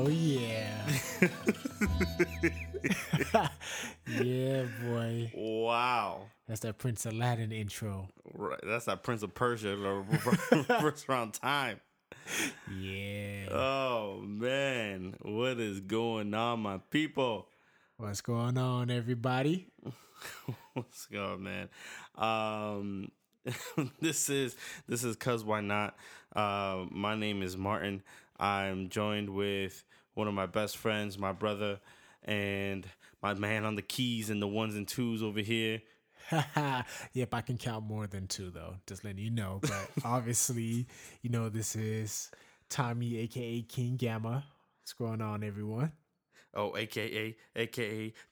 Oh, yeah. Yeah, boy. Wow. That's that Prince Aladdin intro. Right. That's that Prince of Persia first round time. Yeah. Oh, man. What is going on, my people? What's going on, everybody? What's going on, man? This is Cuz Why Not. My name is Martin. I'm joined with one of my best friends, my brother, and my man on the keys and the ones and twos over here. Yep, I can count more than two, though. Just letting you know. But obviously, you know, this is Tommy, a.k.a. King Gamma. What's going on, everyone? Oh, a.k.a.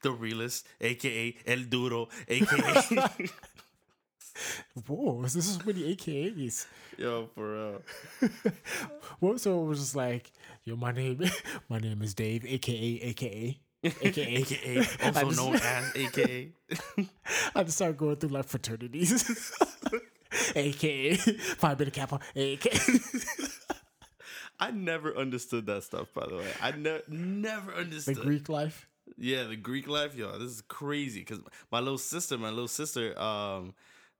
The Realest, a.k.a. El Duro, a.k.a. Whoa, this is many AKAs. Yo, for real. Well, so it was just like, yo, my name is Dave, AKA, also known as AKA. I just started going through like fraternities. AKA, Phi Beta Kappa, AKA. I never understood that stuff, by the way. I never understood. The Greek life? Yeah, the Greek life, yo. This is crazy because my little sister,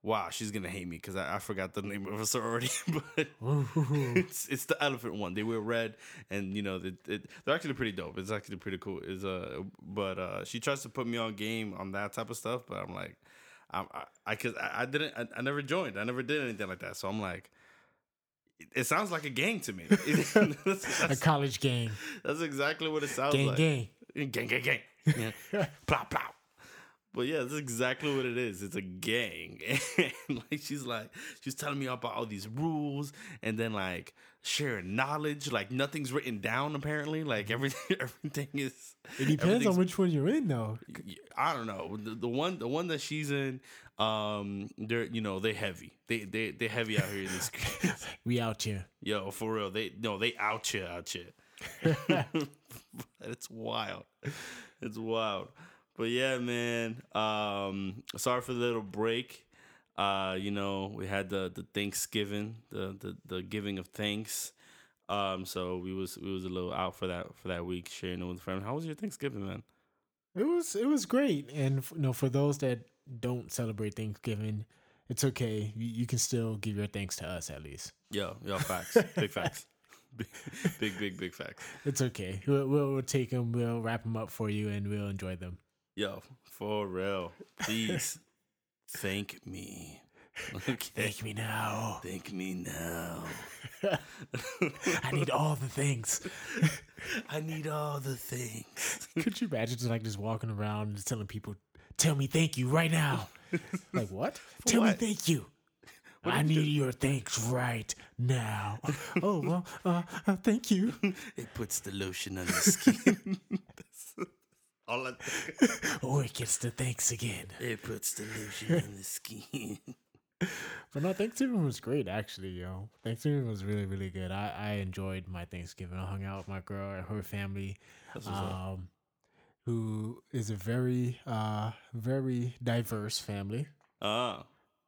wow, she's going to hate me because I forgot the name of a sorority, but it's the elephant one. They wear red, and, you know, they're actually pretty dope. It's actually pretty cool. But she tries to put me on game on that type of stuff, but I'm like, I never joined. I never did anything like that, so I'm like, it sounds like a gang to me. that's a college gang. That's exactly what it sounds like. Gang. Yeah. Plop, plop. But yeah, that's exactly what it is. It's a gang. And she's telling me about all these rules and then like sharing knowledge. Like nothing's written down apparently. Like everything is. It depends on which one you're in though. I don't know. The one that she's in, they're, you know, they heavy. They heavy out here in this. We out here. Yo, for real. They out here. It's wild. It's wild. But yeah, man, sorry for the little break. You know, we had the Thanksgiving, the giving of thanks. So we was a little out for that week, sharing it with friends. How was your Thanksgiving, man? It was great. And, you know, for those that don't celebrate Thanksgiving, it's okay. You can still give your thanks to us at least. Yo, facts. Big facts. Big facts. It's okay. We'll take them. We'll wrap them up for you and we'll enjoy them. Yo, for real, please thank me. Okay. Thank me now. I need all the things. Could you imagine just like just walking around and just telling people, tell me thank you right now? Like what? Tell me thank you. I need your thanks right now. Oh, well, thank you. It puts the lotion on the skin. Or it gets the thanks again. It puts the lotion on the skin. But no, Thanksgiving was great, actually, yo. Thanksgiving was really, really good. I enjoyed my Thanksgiving. I hung out with my girl and her family, who is a very, very diverse family. Oh.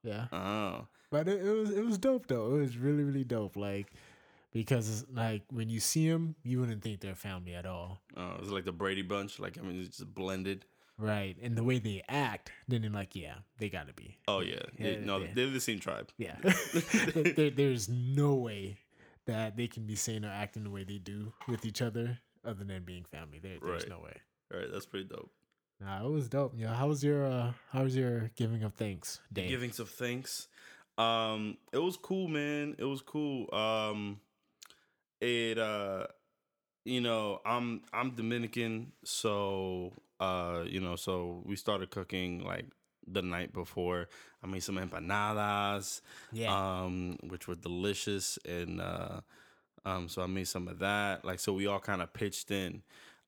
Yeah. Oh. But it was dope though. It was really, really dope. Like because like when you see them, you wouldn't think they're family at all. Oh, it was like the Brady Bunch. Like I mean, it's just blended. Right, and the way they act, then they're like, yeah, they gotta be. Oh yeah, they're the same tribe. Yeah, there's no way that they can be saying or acting the way they do with each other, other than being family. There's no way. All right, that's pretty dope. Nah, it was dope. Yeah, how was your giving of thanks day? Givings of thanks. It was cool, man. It was cool. You know, I'm Dominican, so you know, so we started cooking like the night before. I made some empanadas, which were delicious, and so I made some of that. Like, so we all kind of pitched in,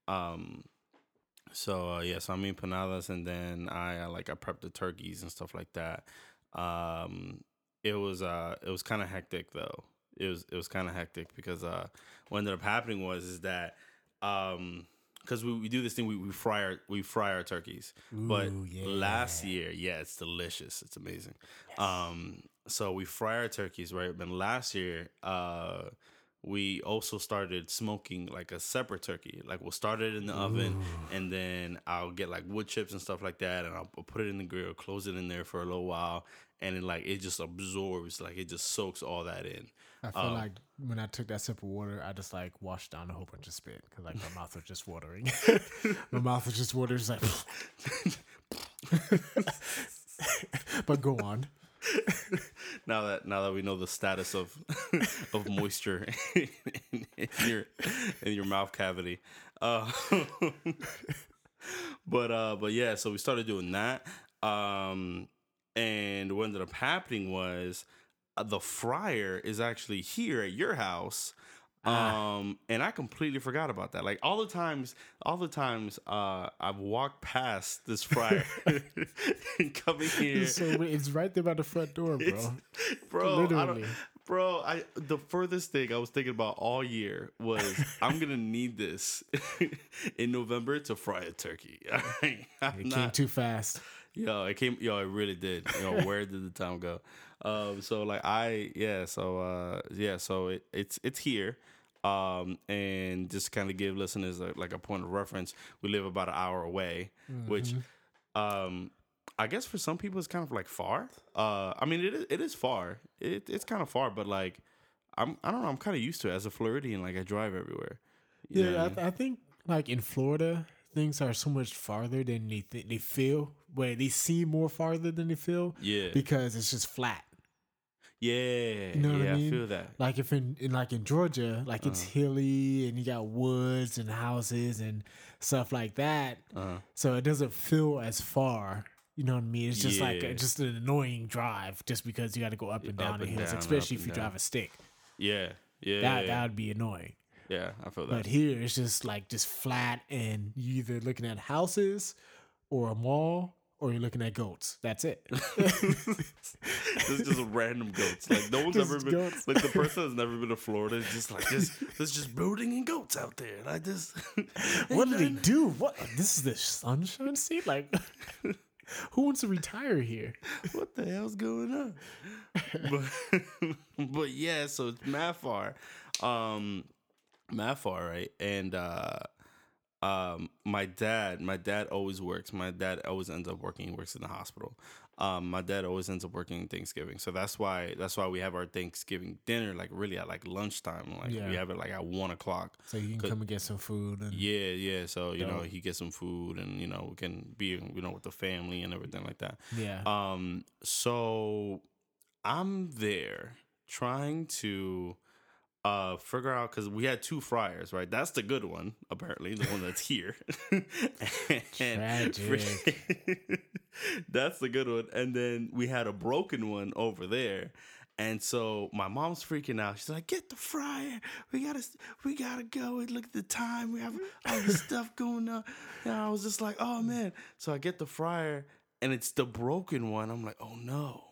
So I made empanadas, and then I prepped the turkeys and stuff like that. It was kind of hectic though. It was kind of hectic because what ended up happening was that because we do this thing we fry our turkeys. Ooh, but yeah. Last year, yeah, it's delicious, it's amazing. Yes. So we fry our turkeys, right? But last year we also started smoking like a separate turkey. Like we'll start it in the oven, and then I'll get like wood chips and stuff like that, and I'll put it in the grill, close it in there for a little while, and then like it just absorbs, like it just soaks all that in. I feel like when I took that sip of water, I just like washed down a whole bunch of spit because like my mouth was just watering. My mouth was just watering, just like. But go on. Now that we know the status of moisture in your mouth cavity, but yeah, so we started doing that, and what ended up happening was the fryer is actually here at your house, and I completely forgot about that. Like all the times, I've walked past this fryer coming here. So it's right there by the front door, bro. The furthest thing I was thinking about all year was I'm gonna need this in November to fry a turkey. Came too fast. Yo, it really did. Yo, where did the time go? So it's here. And just kind of give listeners like a point of reference, we live about an hour away, which, I guess for some people it's kind of like far. I mean, it is far. It's kind of far, but like, I don't know. I'm kind of used to it as a Floridian. Like I drive everywhere. I think like in Florida, things are so much farther than they feel. Where they seem more farther than they feel. Yeah. Because it's just flat. Yeah. You know what I mean? I feel that. Like if in Georgia, like it's hilly and you got woods and houses and stuff like that. So it doesn't feel as far. You know what I mean? It's just like just an annoying drive just because you got to go up and down the hills, especially if you drive a stick. Yeah. Yeah. That would be annoying. Yeah, I feel that. But here it's just like just flat and you either looking at houses or a mall, or you're looking at goats. That's it. It's just random goats. Like no one's just ever been. Goats. Like the person that's never been to Florida is just like this. There's just brooding and goats out there. Like this. What do they do? What? This is the sunshine state. Like, who wants to retire here? What the hell's going on? But yeah. So it's Mafar, right? And my dad always works. My dad always ends up working. He works in the hospital. My dad always ends up working Thanksgiving. So that's why we have our Thanksgiving dinner like really at like lunchtime. Like we have it like at 1:00. So you can come and get some food. And yeah. So you know he gets some food and we can be with the family and everything like that. Yeah. So I'm there trying to figure out, because we had two fryers, right? That's the good one, apparently, the one that's here. Tragic. That's the good one. And then we had a broken one over there. And so my mom's freaking out. She's like, "Get the fryer. We gotta go and look at the time. We have all this stuff going on." And I was just like, "Oh man!" So I get the fryer, and it's the broken one. I'm like, "Oh no."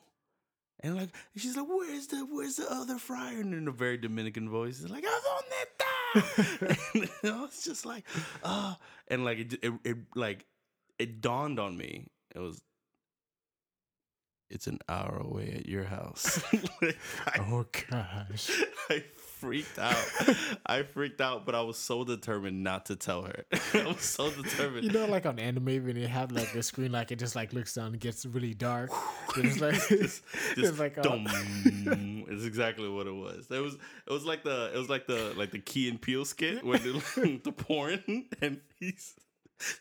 And like she's like, "Where's the other fryer?" And in a very Dominican voice, it's like, "I was on that time." And I was just like, and like it dawned on me. It's an hour away at your house. Oh gosh! I freaked out. But I was so determined not to tell her. I was so determined. You know, like on anime when they have like a screen, like it just like looks down and gets really dark. It's like it's like it's exactly what it was. It was like the Key and Peele skit where they like the porn and he's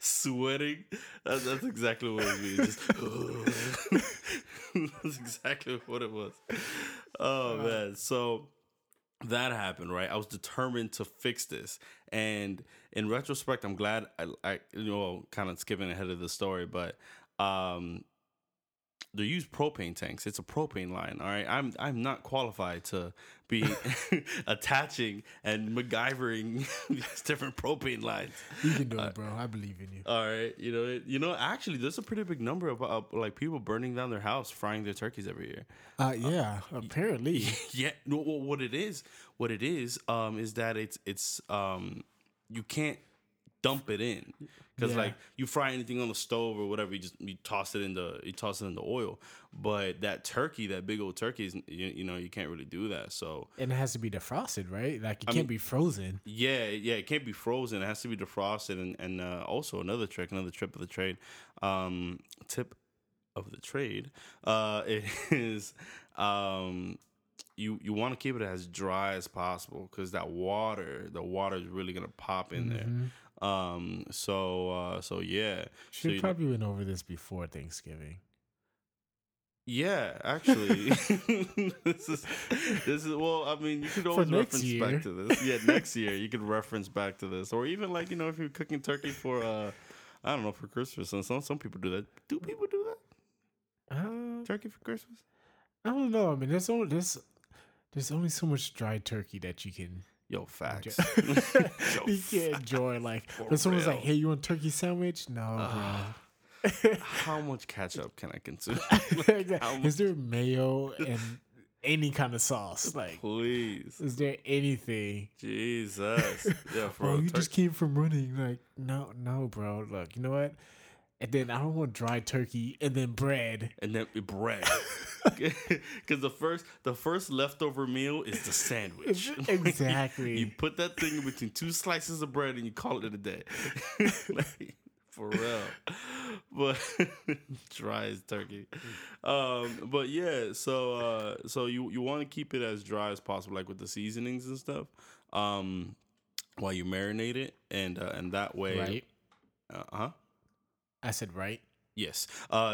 sweating. That's exactly what it was. That's exactly what it was. Oh man. So that happened, right? I was determined to fix this, and in retrospect, I'm glad I kind of skipping ahead of the story, but they use propane tanks. It's a propane line, all right? I'm not qualified to be attaching and MacGyvering these different propane lines. You can do it, bro. I believe in you. All right, actually, there's a pretty big number of like people burning down their house, frying their turkeys every year. Apparently. Yeah. No, well, what it is, is that it's you can't dump it in, because like you fry anything on the stove or whatever, you toss it in the oil. But that turkey, that big old turkey, is, you know, you can't really do that. So, and it has to be defrosted, right? Like it can't be frozen. Yeah, it can't be frozen. It has to be defrosted. And also another tip of the trade it is you want to keep it as dry as possible, because the water is really gonna pop in there. So yeah, she probably went over this before Thanksgiving. Yeah, actually, this is well. I mean, you could always reference back to this. Yeah, next year you could reference back to this, or even like, you know, if you're cooking turkey for I don't know, for Christmas. And some people do that. Do people do that? Turkey for Christmas? I don't know. I mean, there's only so much dried turkey that you can. Yo, facts. You can't enjoy, like, when someone's like, "Hey, you want a turkey sandwich?" No, bro. How much ketchup can I consume? Is there mayo and any kind of sauce? Like, please. Is there anything? Jesus. Yeah, bro. You just came from running. Like, no, bro. Look, you know what? And then I don't want dry turkey and then bread. And then bread. Because the first leftover meal is the sandwich. Exactly. You put that thing in between two slices of bread and you call it a day. Like, for real. But dry as turkey. But yeah, so you want to keep it as dry as possible, like with the seasonings and stuff, while you marinate it, and that way. Right. Uh-huh. I said right. Yes.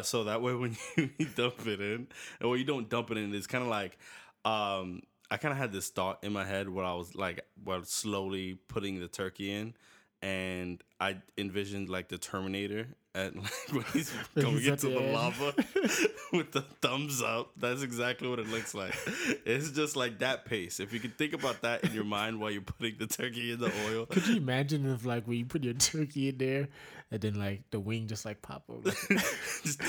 So that way when you dump it in, and when you don't dump it in, it's kind of like, I kind of had this thought in my head where I was like, while slowly putting the turkey in. And I envisioned like the Terminator at like when he's going into the lava with the thumbs up. That's exactly what it looks like. It's just like that pace. If you can think about that in your mind while you're putting the turkey in the oil. Could you imagine if like when you put your turkey in there and then like the wing just like pop up? Just,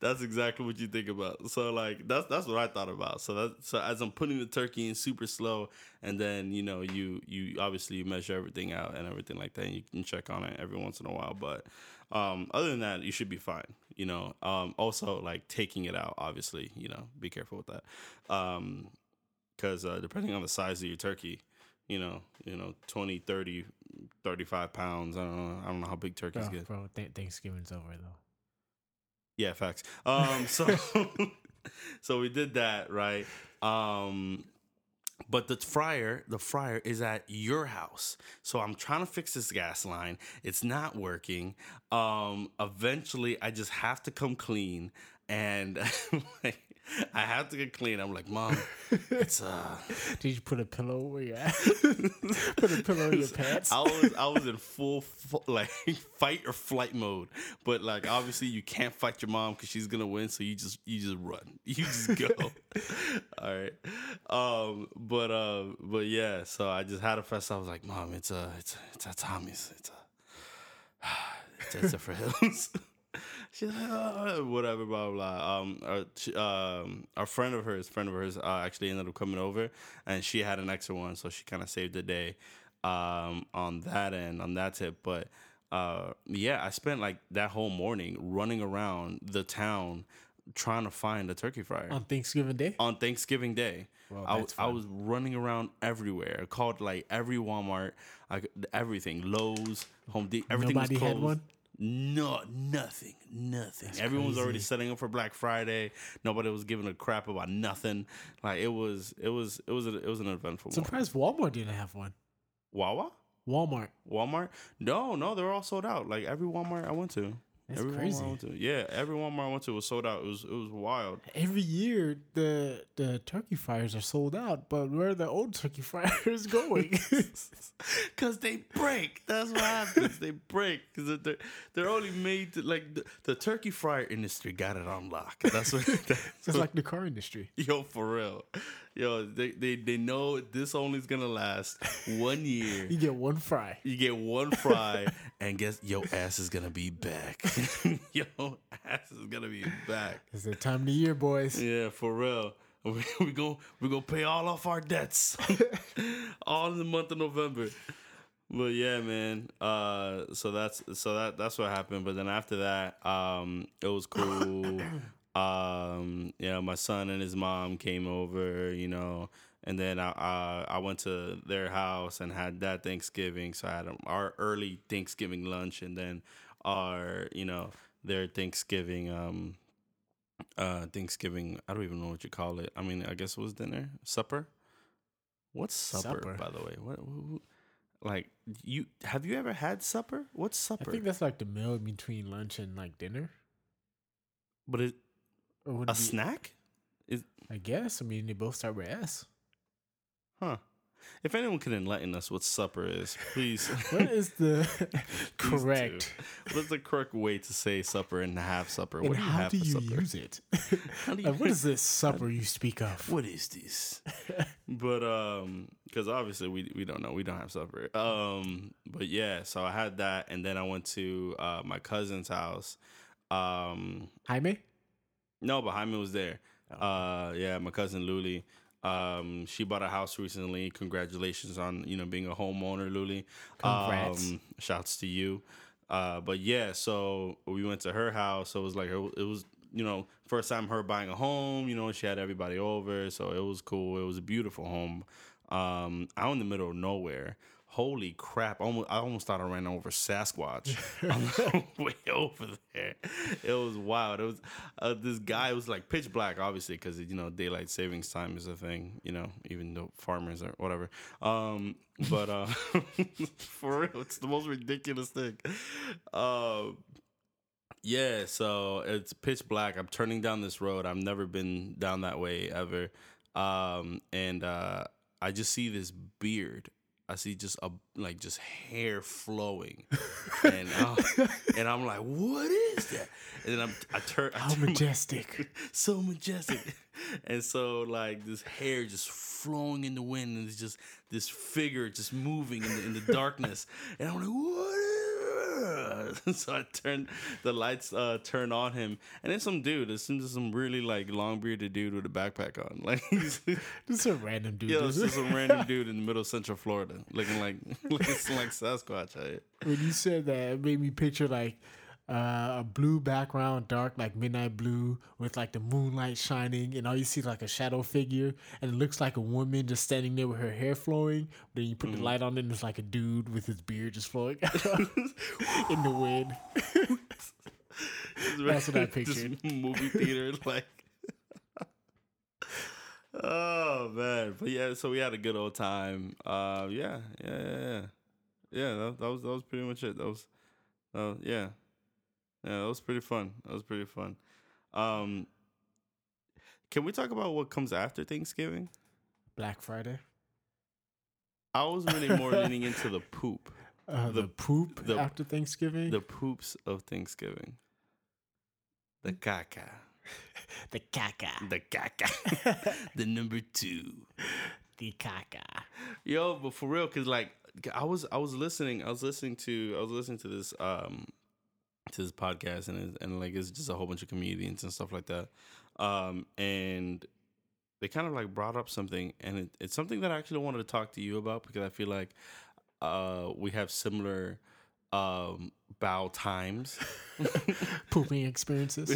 that's exactly what you think about. So like that's what I thought about. So as I'm putting the turkey in super slow, and then, you know, you obviously measure everything out and everything like that, and you can check on it every once in a while. But other than that, you should be fine. You know, also like taking it out, obviously, you know, be careful with that, because depending on the size of your turkey, you know, 20, 30, 35 pounds. I don't know how big turkeys get. Bro, Thanksgiving's over though. Yeah, facts. So we did that, right? But the fryer is at your house. So I'm trying to fix this gas line. It's not working. Eventually, I just have to come clean, and like, I have to get clean. I'm like, Mom, it's Did you put a pillow where you at? Put a pillow in your pants? I was in full like fight or flight mode. But like obviously you can't fight your mom because she's gonna win, so you just run. You just go. All right. But yeah, so I just had a fest. I was like, Mom, it's at Tommy's. It's for Hills. She's like, oh, whatever, blah, blah. Our friend of hers, actually ended up coming over, and she had an extra one, so she kind of saved the day on that end, on that tip. But yeah, I spent like that whole morning running around the town trying to find a turkey fryer. On Thanksgiving Day. Well, I was running around everywhere. I called like every Walmart, everything, Lowe's, Home Depot, everything was closed. Nobody had one? No, nothing. That's Everyone crazy. Was already setting up for Black Friday. Nobody was giving a crap about nothing. Like it was an eventful. Surprised Walmart didn't have one. Wawa? Walmart? No, they were all sold out. Like every Walmart I went to. That's crazy. Every Walmart I went to was sold out. It was wild. Every year the turkey fryers are sold out, but where are the old turkey fryers going? Because they break. That's what happens. They break because they're only made to, like the turkey fryer industry got it on lock. That's what. It's like the car industry. Yo, for real. Yo, they know this only is gonna last 1 year. You get one fry, and guess yo ass is gonna be back. Yo ass is gonna be back. It's the time of the year, boys. Yeah, for real. We gonna pay all off our debts, all in the month of November. But yeah, man. So that's what happened. But then after that, it was cool. My son and his mom came over. And then I went to their house and had that Thanksgiving. So I had our early Thanksgiving lunch, and then their Thanksgiving. Thanksgiving, I don't even know what you call it. I mean, I guess it was dinner, supper. What's supper? By the way? What like you have you ever had supper? What's supper? I think that's like the meal between lunch and like dinner. But it a snack? I guess. I mean, they both start with S. Huh. If anyone can enlighten us what supper is, please. What is the correct? What's the correct way to say supper and have supper? What do you have for supper? How do you use it? What is this supper you speak of? What is this? But because obviously we don't know, we don't have supper. But yeah, so I had that, and then I went to my cousin's house. Jaime? No, but Jaime was there. Oh. My cousin Luli. She bought a house recently. Congratulations on, being a homeowner, Luli. Congrats. Shouts to you. But yeah, so we went to her house. So it was like, first time her buying a home, she had everybody over. So it was cool. It was a beautiful home. Out in the middle of nowhere. Holy crap. I almost thought I ran over Sasquatch. I'm way over there. It was wild. It was this guy was like pitch black, obviously, because, daylight savings time is a thing, even though farmers are whatever. But for real, it's the most ridiculous thing. So it's pitch black. I'm turning down this road. I've never been down that way ever. And I just see this beard. I see just just hair flowing, and I'm like, what is that? And then I turn. How majestic, so majestic, and so like this hair just flowing in the wind, and it's just this figure just moving in the darkness, and I'm like, what is? So I turned the lights, turn on him, and it's some dude. It seems some really like long bearded dude with a backpack on. Like this a random dude. Yeah, this is some random dude in the middle of Central Florida, looking like Sasquatch. Right? When you said that, it made me picture like a blue background, dark like midnight blue, with like the moonlight shining, and all you see is like a shadow figure, and it looks like a woman just standing there with her hair flowing. Then you put the light on, and it's like a dude with his beard just flowing in the wind. That's what I pictured. Just movie theater, like. Oh man, but yeah, so we had a good old time. That was pretty much it. That was pretty fun. Can we talk about what comes after Thanksgiving? Black Friday. I was really more leaning into the poop. The poop after Thanksgiving? The poops of Thanksgiving. The caca. The caca. The caca. The number two. The caca. Yo, but for real, because like I was listening to this to this podcast, and like it's just a whole bunch of comedians and stuff like that, and they kind of like brought up something, and it's something that I actually wanted to talk to you about, because I feel like we have similar bow times, pooping experiences,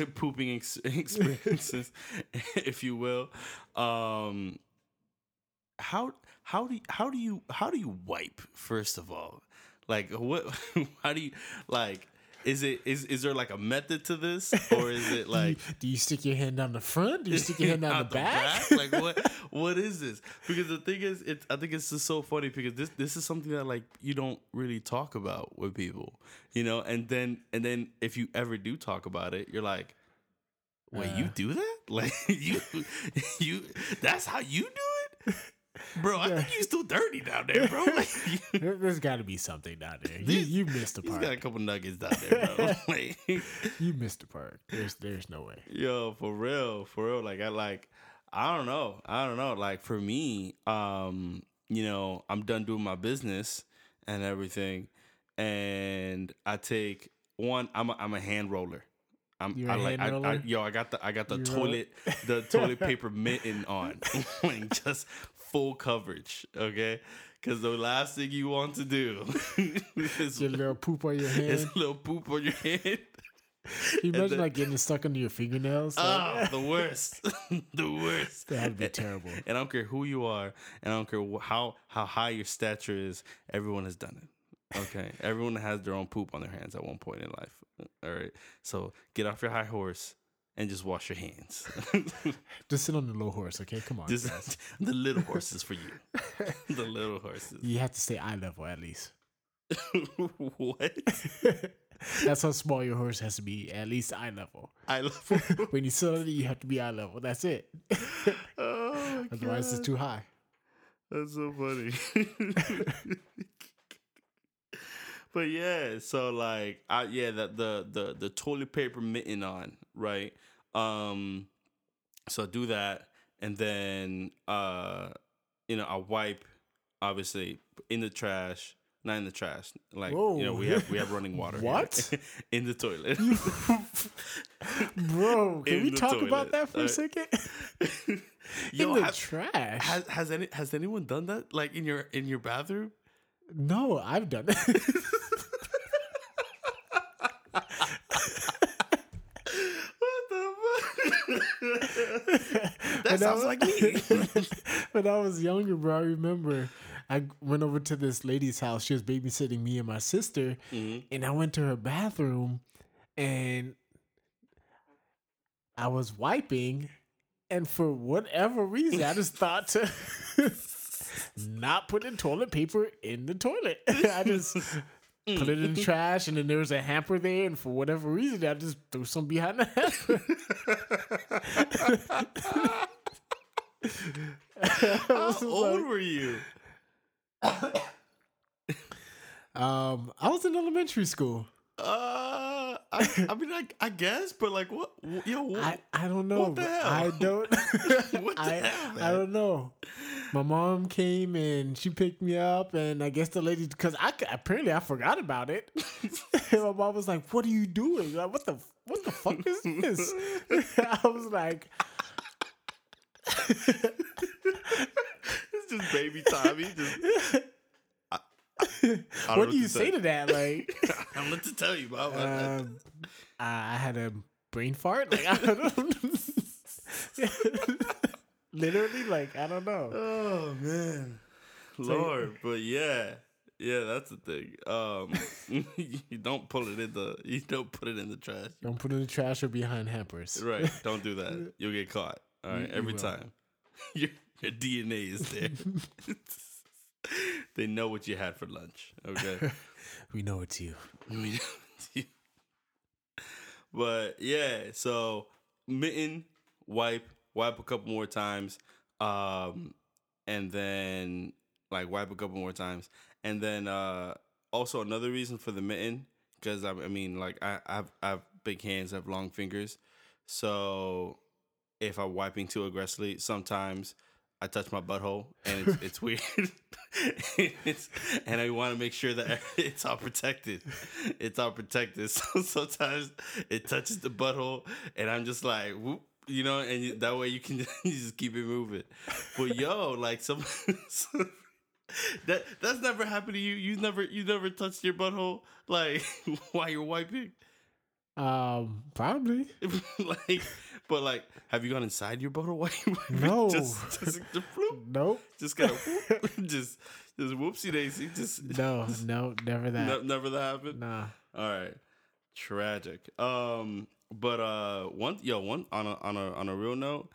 if you will. How do you wipe, first of all? Like what? How do you like? Is there like a method to this, or is it like do you stick your hand down the front? Do you stick your hand down the back? Like what is this? Because the thing is, I think it's just so funny, because this is something that like you don't really talk about with people, and then if you ever do talk about it, you're like, wait, you do that? Like you that's how you do it? Bro, I think you're still dirty down there, bro. Like, there's got to be something down there. You missed the part. You got a couple nuggets down there, bro. Like, you missed the part. There's no way. Yo, for real. Like I don't know. Like for me, I'm done doing my business and everything, and I take one. I'm a hand roller. I got the you toilet wrote? The toilet paper mitten on, like just full coverage, okay? Because the last thing you want to do is your little poop on your hand. It's a little poop on your hand. Can you imagine like getting stuck under your fingernails? Like? Oh, the worst. The worst. That'd be terrible. And I don't care who you are, and I don't care how high your stature is, everyone has done it. Okay. Everyone has their own poop on their hands at one point in life. All right. So get off your high horse and just wash your hands. Just sit on the low horse, okay? Come on. Just, the little horse is for you. The little horses. You have to stay eye level at least. What? That's how small your horse has to be, at least eye level. Eye level. When you sit on it, you have to be eye level. That's it. Oh, otherwise, God. It's too high. That's so funny. But yeah, so like, the toilet paper mitten on, right? So I do that, and then I wipe, obviously, in the trash. Not in the trash. Like, whoa. You know, we have running water. What? In the toilet. Bro, can we talk about that for a second? Yo, in the trash. Has anyone done that? Like in your bathroom? No, I've done it. That sounds like me. When I was younger, bro, I remember I went over to this lady's house. She was babysitting me and my sister, mm-hmm. and I went to her bathroom, and I was wiping, and for whatever reason, I just thought to not put the toilet paper in the toilet. I just put it in the trash, and then there was a hamper there, and for whatever reason, I just threw some behind the hamper. How old were you? I was in elementary school. I mean, I guess, but like, what? Yo, what? I don't know. What the hell? I don't. What the hell? Man? I don't know. My mom came and she picked me up, and I guess the lady, because I forgot about it. And my mom was like, "What are you doing? Like, what the fuck is this?" I was like. It's just baby Tommy. Just, I what do you say to that? Like, I don't know what to tell you, Bob. I had a brain fart. Like, I don't know. Literally, like, I don't know. Oh man, Lord. But yeah, that's the thing. You don't put it in the trash. Don't put it in the trash or behind hampers. Right. Don't do that. You'll get caught. All right, every time. Your DNA is there. They know what you had for lunch, okay? We know it's you. But, yeah, so mitten, wipe a couple more times, and then, like, wipe a couple more times. And then also another reason for the mitten, because, I mean, like, I have big hands, I have long fingers, so... If I'm wiping too aggressively, sometimes I touch my butthole, and it's weird. And I want to make sure that it's all protected. It's all protected. So sometimes it touches the butthole, and I'm just like, whoop, you know, and that way you just keep it moving. But yo, like that's never happened to you. You never touched your butthole like while you're wiping. Probably. Like, but like, have you gone inside your bottle? No. Nope. Just kind of whoop, just whoopsie daisy. No, never that. Never that happened. Nah. All right. Tragic. But one on a real note,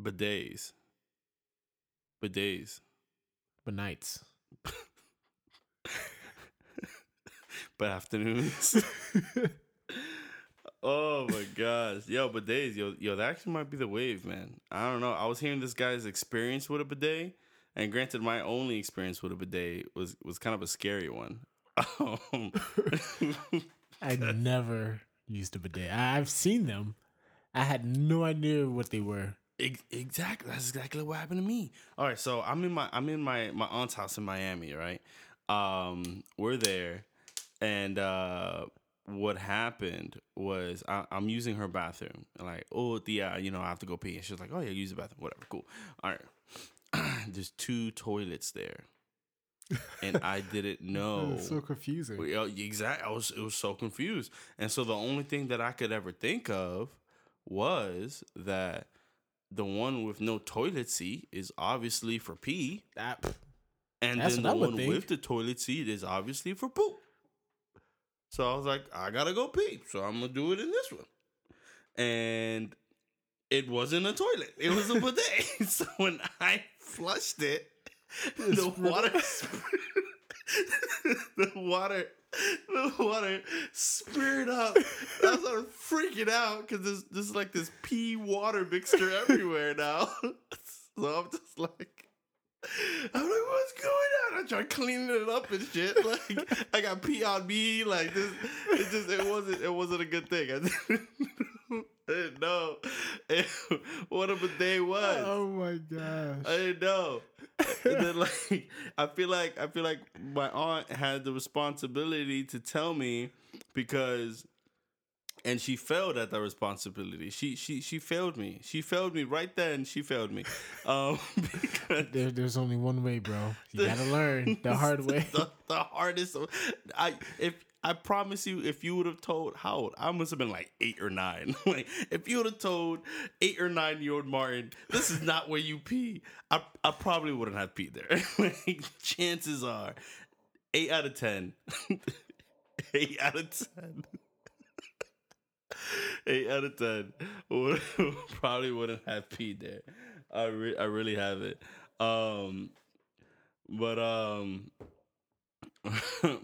bidets, but nights. But afternoons. Oh my gosh. Yo, bidets. Yo, that actually might be the wave, man. I don't know. I was hearing this guy's experience with a bidet. And granted, my only experience with a bidet was kind of a scary one. I never used a bidet. I've seen them. I had no idea what they were. Exactly. That's exactly what happened to me. All right, so I'm in my aunt's house in Miami, right? We're there. And what happened was I'm using her bathroom. And like, oh, Tia, you know, I have to go pee. And she was like, oh, yeah, use the bathroom. Whatever, cool. All right. There's two toilets there. And I didn't know. It's so confusing. Exactly. It was so confused. And so the only thing that I could ever think of was that the one with no toilet seat is obviously for pee. And then the one with the toilet seat is obviously for poop. So I was like, I gotta go pee. So I'm gonna do it in this one. And it wasn't a toilet. It was a bidet. So when I flushed it, the water spurted up. I started freaking out because there's like this pee water mixture everywhere now. So I'm like, what's going on? I tried cleaning it up and shit. Like, I got pee on me. Like, this, it wasn't a good thing. I didn't know what a bidet was. Oh my gosh! I didn't know. And then, like, I feel like my aunt had the responsibility to tell me because, and she failed at that responsibility. She failed me. She failed me right then. She failed me. Because there's only one way, bro. You gotta learn the hard way. The hardest. I promise you, if you would have told how old, I must have been like 8 or 9. Like, if you would have told 8 or 9 year old Martin, this is not where you pee, I probably wouldn't have peed there. Like, chances are, 8 out of 10. 8 out of 10. 8 out of 10 probably wouldn't have peed there. I really haven't.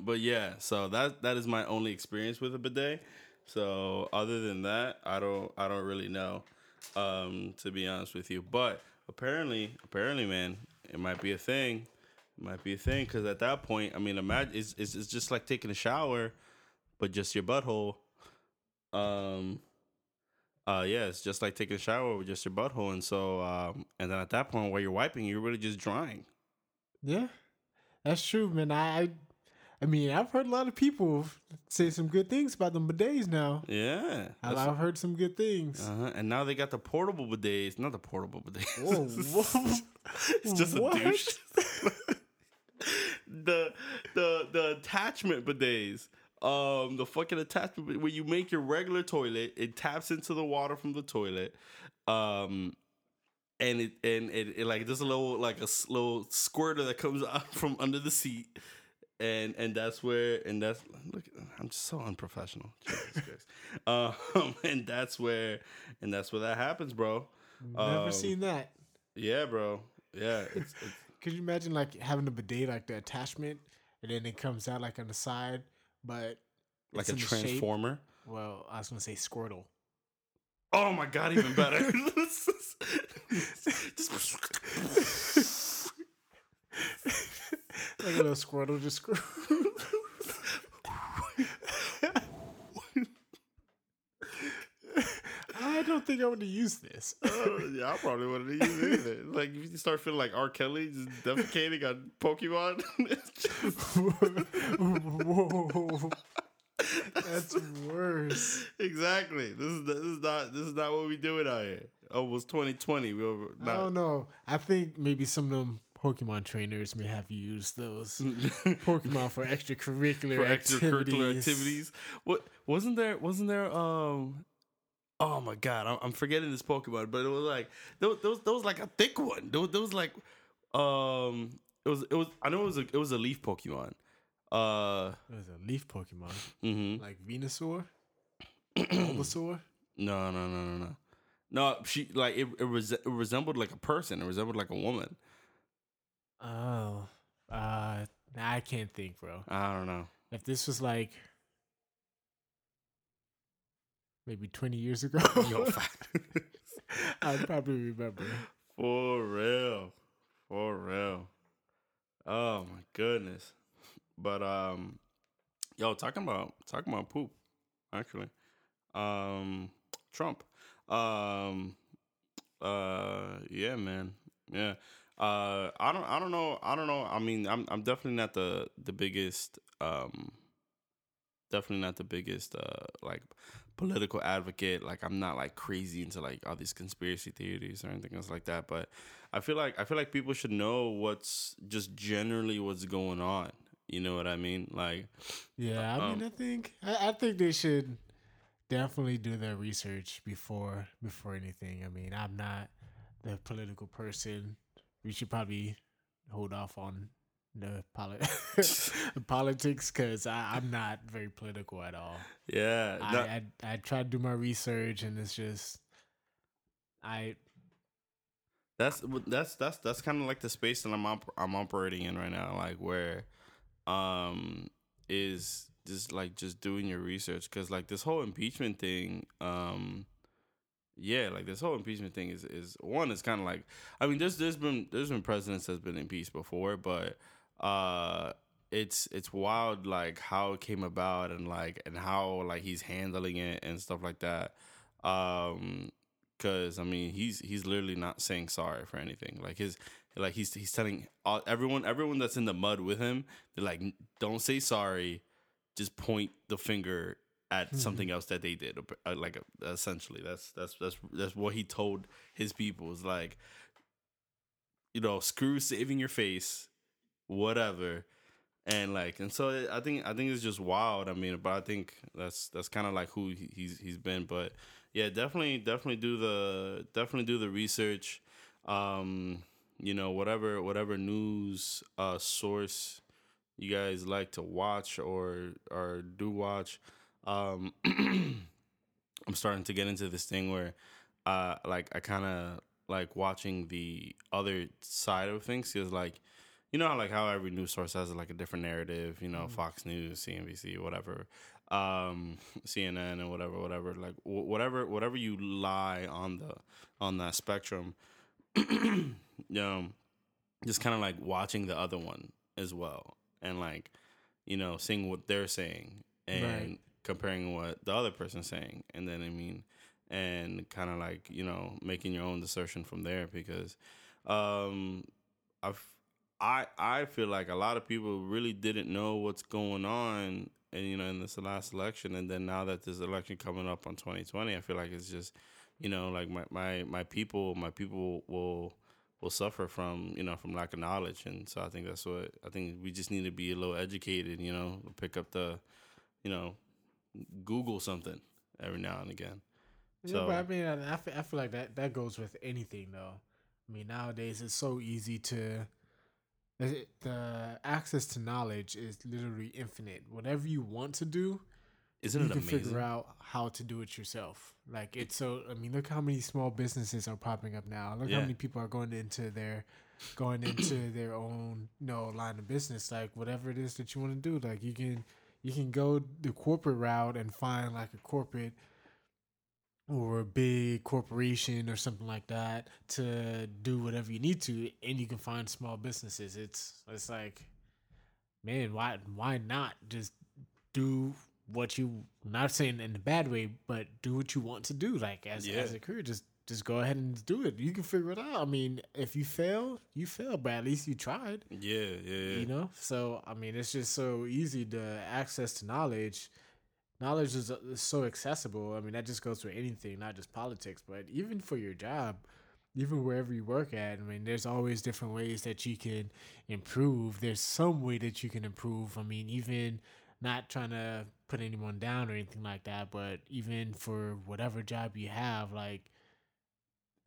But yeah, so that is my only experience with a bidet. So other than that, I don't really know, to be honest with you. But apparently, man, it might be a thing. It might be a thing because at that point, I mean, imagine it's just like taking a shower, but just your butthole. Yeah, it's just like taking a shower with just your butthole, and so and then at that point while you're wiping, you're really just drying. Yeah, that's true, man. I mean, I've heard a lot of people say some good things about them bidets now. Yeah, I've heard some good things. Uh-huh. And now they got the portable bidets, not the portable bidets. Whoa, whoa. It's just what? A douche. the attachment bidets. The fucking attachment where you make your regular toilet, it taps into the water from the toilet, and it like there's a little squirter that comes out from under the seat, and that's look, I'm just so unprofessional. Jesus Christ. And that's where that happens, bro. Never seen that. Yeah, bro. Yeah. It's could you imagine like having a bidet like the attachment, and then it comes out like on the side? But like a transformer. Well, I was gonna say Squirtle. Oh my god, even better! Just like a little Squirtle, just screw. I don't think I would have used this. Yeah, I probably wouldn't have used it either. Like, if you start feeling like R. Kelly just defecating on Pokemon. Whoa. That's worse. Exactly. This is not what we doing out here. Oh, it was 2020. I don't know. I think maybe some of them Pokemon trainers may have used those Pokemon for extracurricular activities. What wasn't there? Oh my god, I'm forgetting this Pokemon, but it was like there was like a thick one. There was like it was I know it was a leaf Pokemon. It was a leaf Pokemon. Mm-hmm. Like Venusaur, Bulbasaur. No. No, she like it resembled like a person. It resembled like a woman. Oh, I can't think, bro. I don't know. If this was like. Maybe 20 years ago. I probably remember. For real. Oh my goodness. But talking about poop, actually. Trump. Yeah, man. Yeah. I don't know. I mean, I'm definitely not the biggest definitely not the biggest like political advocate. Like I'm not like crazy into like all these conspiracy theories or anything else like that. But I feel like people should know what's just generally what's going on. You know what I mean? Like, yeah, I think they should definitely do their research before anything. I mean, I'm not the political person. We should probably hold off on the politics because I'm not very political at all. Yeah, I try to do my research, and it's just that's kind of like the space that I'm operating in right now, like where is just like just doing your research, because like this whole impeachment thing, is one is kind of like, I mean, there's been presidents that's been impeached before, but it's wild like how it came about and how like he's handling it and stuff like that. Because I mean, he's literally not saying sorry for anything. Like he's telling everyone that's in the mud with him, they're like, don't say sorry, just point the finger at something else that they did. Like essentially, that's what he told his people. It's like, you know, screw saving your face, whatever. And like, and so I think it's just wild. I mean, but I think that's kind of like who he's been. But yeah, definitely do the research. You know, whatever news source you guys like to watch or do watch. I'm starting to get into this thing where, like, I kind of like watching the other side of things, because like, you know, like how every news source has like a different narrative, you know, Fox News, CNBC, whatever, CNN and whatever, like whatever you lie on that spectrum, you know, just kind of like watching the other one as well. And like, you know, seeing what they're saying and comparing what the other person's saying. And then, I mean, and kind of like, you know, making your own assertion from there, because I feel like a lot of people really didn't know what's going on, and you know, in this last election, and then now that this election coming up on 2020, I feel like it's just, you know, like my people will suffer from, you know, from lack of knowledge, and so I think we just need to be a little educated, you know, pick up the, you know, Google something every now and again. Yeah, so, but I mean, I feel like that goes with anything though. I mean, nowadays it's so easy to. The access to knowledge is literally infinite. Whatever you want to do, isn't it amazing? You can figure out how to do it yourself. Like it's so. I mean, look how many small businesses are popping up now. Look how many people are going into their own, you know, line of business. Like whatever it is that you want to do, like you can go the corporate route and find like a corporate or a big corporation or something like that to do whatever you need to, and you can find small businesses. It's like, man, why not just do what you, not saying in a bad way, but do what you want to do. Like as a career, just go ahead and do it. You can figure it out. I mean, if you fail, you fail, but at least you tried. Yeah. You know? So, I mean, it's just so easy to access to knowledge. Knowledge is so accessible. I mean, that just goes for anything, not just politics, but even for your job, even wherever you work at. I mean, there's always different ways that you can improve. There's some way that you can improve. I mean, even not trying to put anyone down or anything like that, but even for whatever job you have, like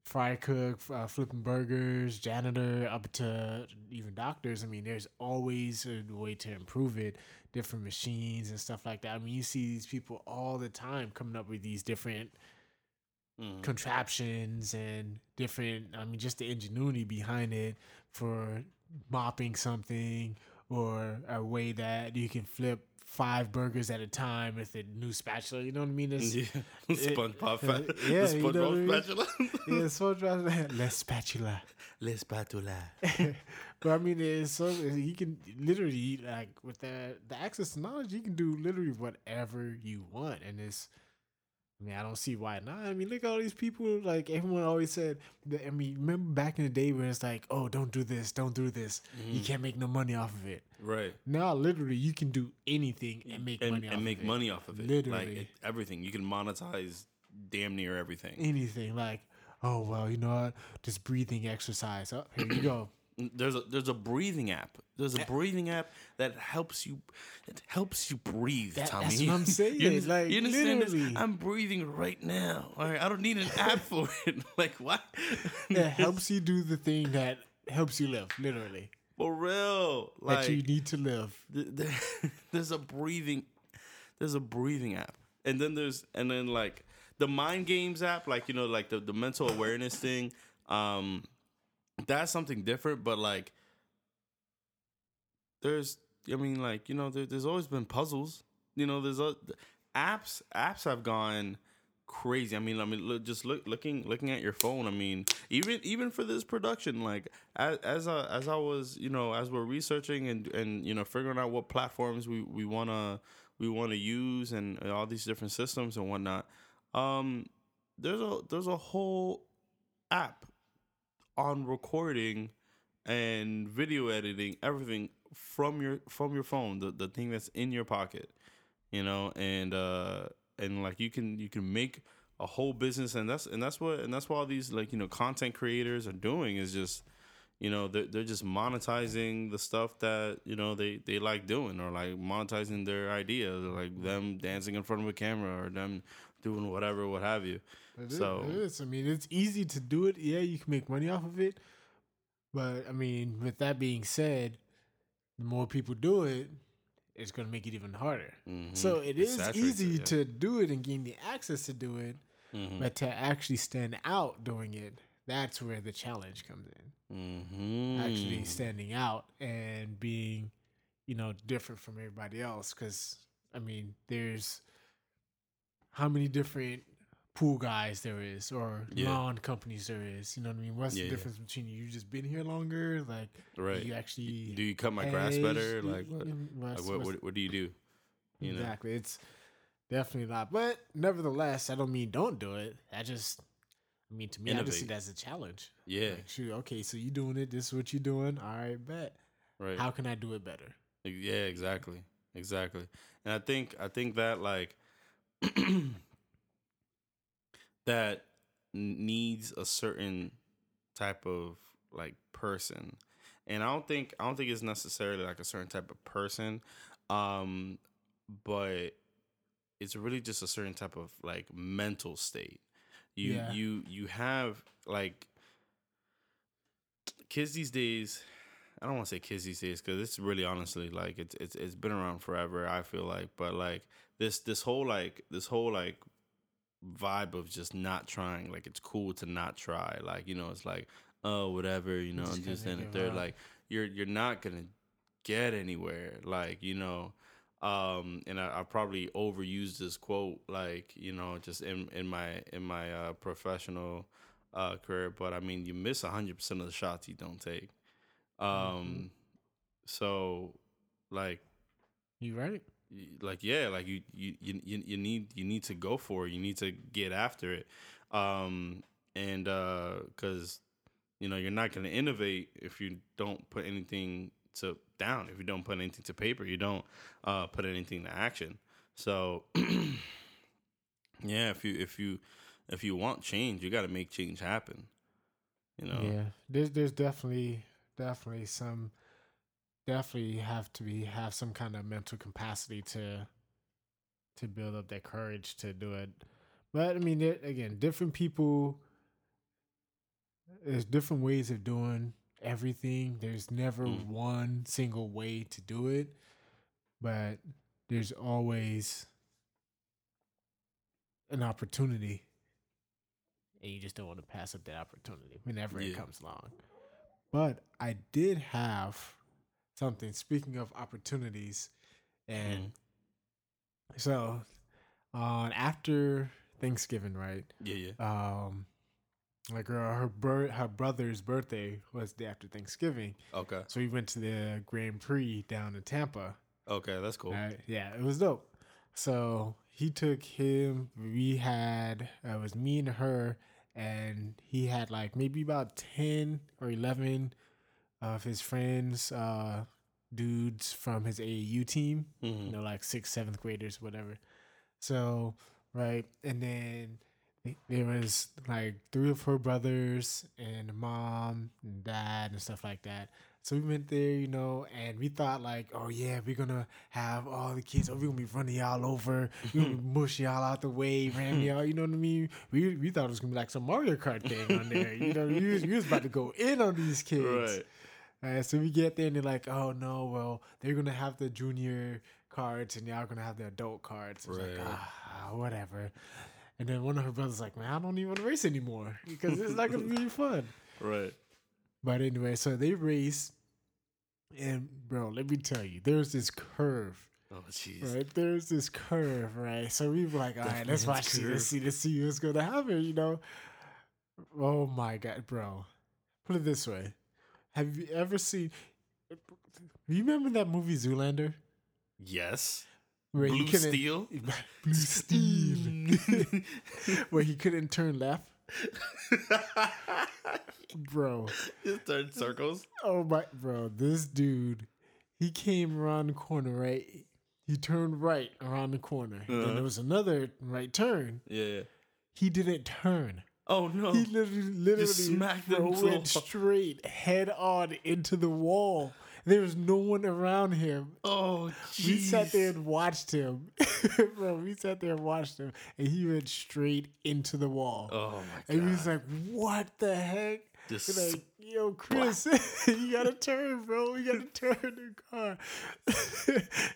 fry cook, flipping burgers, janitor, up to even doctors. I mean, there's always a way to improve it, different machines and stuff like that. I mean, you see these people all the time coming up with these different contraptions and different, I mean, just the ingenuity behind it for mopping something, or a way that you can flip 5 burgers at a time with a new spatula, you know what I mean? It's, yeah. SpongeBob spatula. Yeah, SpongeBob. Les spatula. But I mean, it's so, you can literally, like, with the access to knowledge, you can do literally whatever you want, and it's I mean, I don't see why not. I mean, look at all these people. Like, everyone always said that, I mean, remember back in the day when it's like, oh, don't do this, don't do this. Mm-hmm. You can't make no money off of it. Right. Now, literally, you can do anything and make money off of it. And make money off of it. Literally. Like, everything. You can monetize damn near everything. Anything. Like, oh, well, you know what? This breathing exercise. Oh, here you go. There's a breathing app. There's a breathing app that helps you. It helps you breathe, Tommy. That's what I'm saying. You understand literally. This? I'm breathing right now. All right, I don't need an app for it. Like what? It helps you do the thing that helps you live. Literally, for real. Like, that you need to live. There's a breathing app, and then like the mind games app, like, you know, like the mental awareness thing. That's something different, but like, there's always been puzzles. You know, there's apps. Apps have gone crazy. I mean, looking at your phone. I mean, even for this production, like as I was, you know, as we're researching and you know, figuring out what platforms we wanna use and all these different systems and whatnot. There's a whole app on recording and video editing, everything from your phone, the thing that's in your pocket, you know, and like you can make a whole business, and that's what all these, like, you know, content creators are doing, is just, you know, they're just monetizing the stuff that, you know, they like doing, or like monetizing their ideas, or like them dancing in front of a camera, or them doing whatever, what have you. It is. I mean, it's easy to do it. Yeah, you can make money off of it. But I mean, with that being said, the more people do it, it's going to make it even harder. Mm-hmm. So it is easy to do it and gain the access to do it, mm-hmm. but to actually stand out doing it, that's where the challenge comes in. Mm-hmm. Actually standing out and being, you know, different from everybody else. Because I mean, there's how many different pool guys there is, or lawn companies there is. You know what I mean? What's the difference between you? You just been here longer? Like, right. Do you actually... Do you cut my grass better? Like, what do you do? You exactly. Know? It's definitely not. But nevertheless, I don't mean don't do it. To me, innovate. I just see that as a challenge. Yeah. Like, shoot, okay, so you doing it. This is what you're doing. All right, bet. Right. How can I do it better? Yeah, exactly. Exactly. And I think that, like... that needs a certain type of, like, person, and I don't think it's necessarily like a certain type of person, but it's really just a certain type of, like, mental state. You have, like, kids these days. I don't want to say kids these days, because it's really, honestly, like, it's been around forever, I feel like, but like this whole vibe of just not trying, like, it's cool to not try, like, you know, it's like, oh, whatever, you know, I'm just in it. They're like, you're not gonna get anywhere, like, you know, and I probably overused this quote, like, you know, just in my professional career, but I mean, you miss 100% of the shots you don't take. Mm-hmm. So, like, you right? Like, yeah, like you need to go for it. You need to get after it, and because, you know, you're not going to innovate if you don't put anything to down. If you don't put anything to paper, you don't put anything to action. So, yeah, if you want change, you got to make change happen. You know, yeah, there's definitely. Definitely have some kind of mental capacity to build up that courage to do it. But I mean, again, different people, there's different ways of doing everything. There's never one single way to do it, but there's always an opportunity, and you just don't want to pass up that opportunity whenever it comes along. But I did have something, speaking of opportunities. And so after Thanksgiving, right? Yeah, yeah. My girl, her brother's birthday was the day after Thanksgiving. Okay. So we went to the Grand Prix down in Tampa. Okay, that's cool. Right? Yeah, it was dope. So He took him, we had, it was me and her, and he had like maybe about 10 or 11 of his friends, dudes from his AAU team, you know, like 6th, 7th graders, whatever. So, right, and then there was like 3 or 4 brothers and mom and dad and stuff like that. So we went there, you know, and we thought like, oh yeah, we're going to have all the kids. Oh, we're going to be running y'all over. We're going to mush y'all out the way, ram y'all, you know what I mean? We thought it was going to be like some Mario Kart thing on there. You know, we was about to go in on these kids. Right. So we get there and they're like, oh no, well, they're going to have the junior cards and y'all are going to have the adult cards. It's right. Like, ah, whatever. And then one of her brothers like, man, I don't even want to race anymore because it's not going to be fun. Right. But anyway, so they race, and bro, let me tell you, there's this curve. Oh, jeez. Right? There's this curve, right? So we were like, all right, let's watch this. Let's see what's going to happen, you know? Oh, my God, bro. Put it this way. Have you ever seen... Remember that movie Zoolander? Yes. Where Blue Steel? Blue Steel. Where he couldn't turn left. Bro, just turn circles. Oh my, bro, this dude, he came around the corner, right? He turned right around the corner. Uh-huh. Then there was another right turn. Yeah, he didn't turn. Oh no! He literally smacked him straight head on into the wall. There was no one around him. Oh, jeez. We sat there and watched him. Bro, we sat there and watched him. And he went straight into the wall. Oh, my God. And he was like, what the heck? Just like, yo, Chris, you got to turn, bro. You got to turn the car.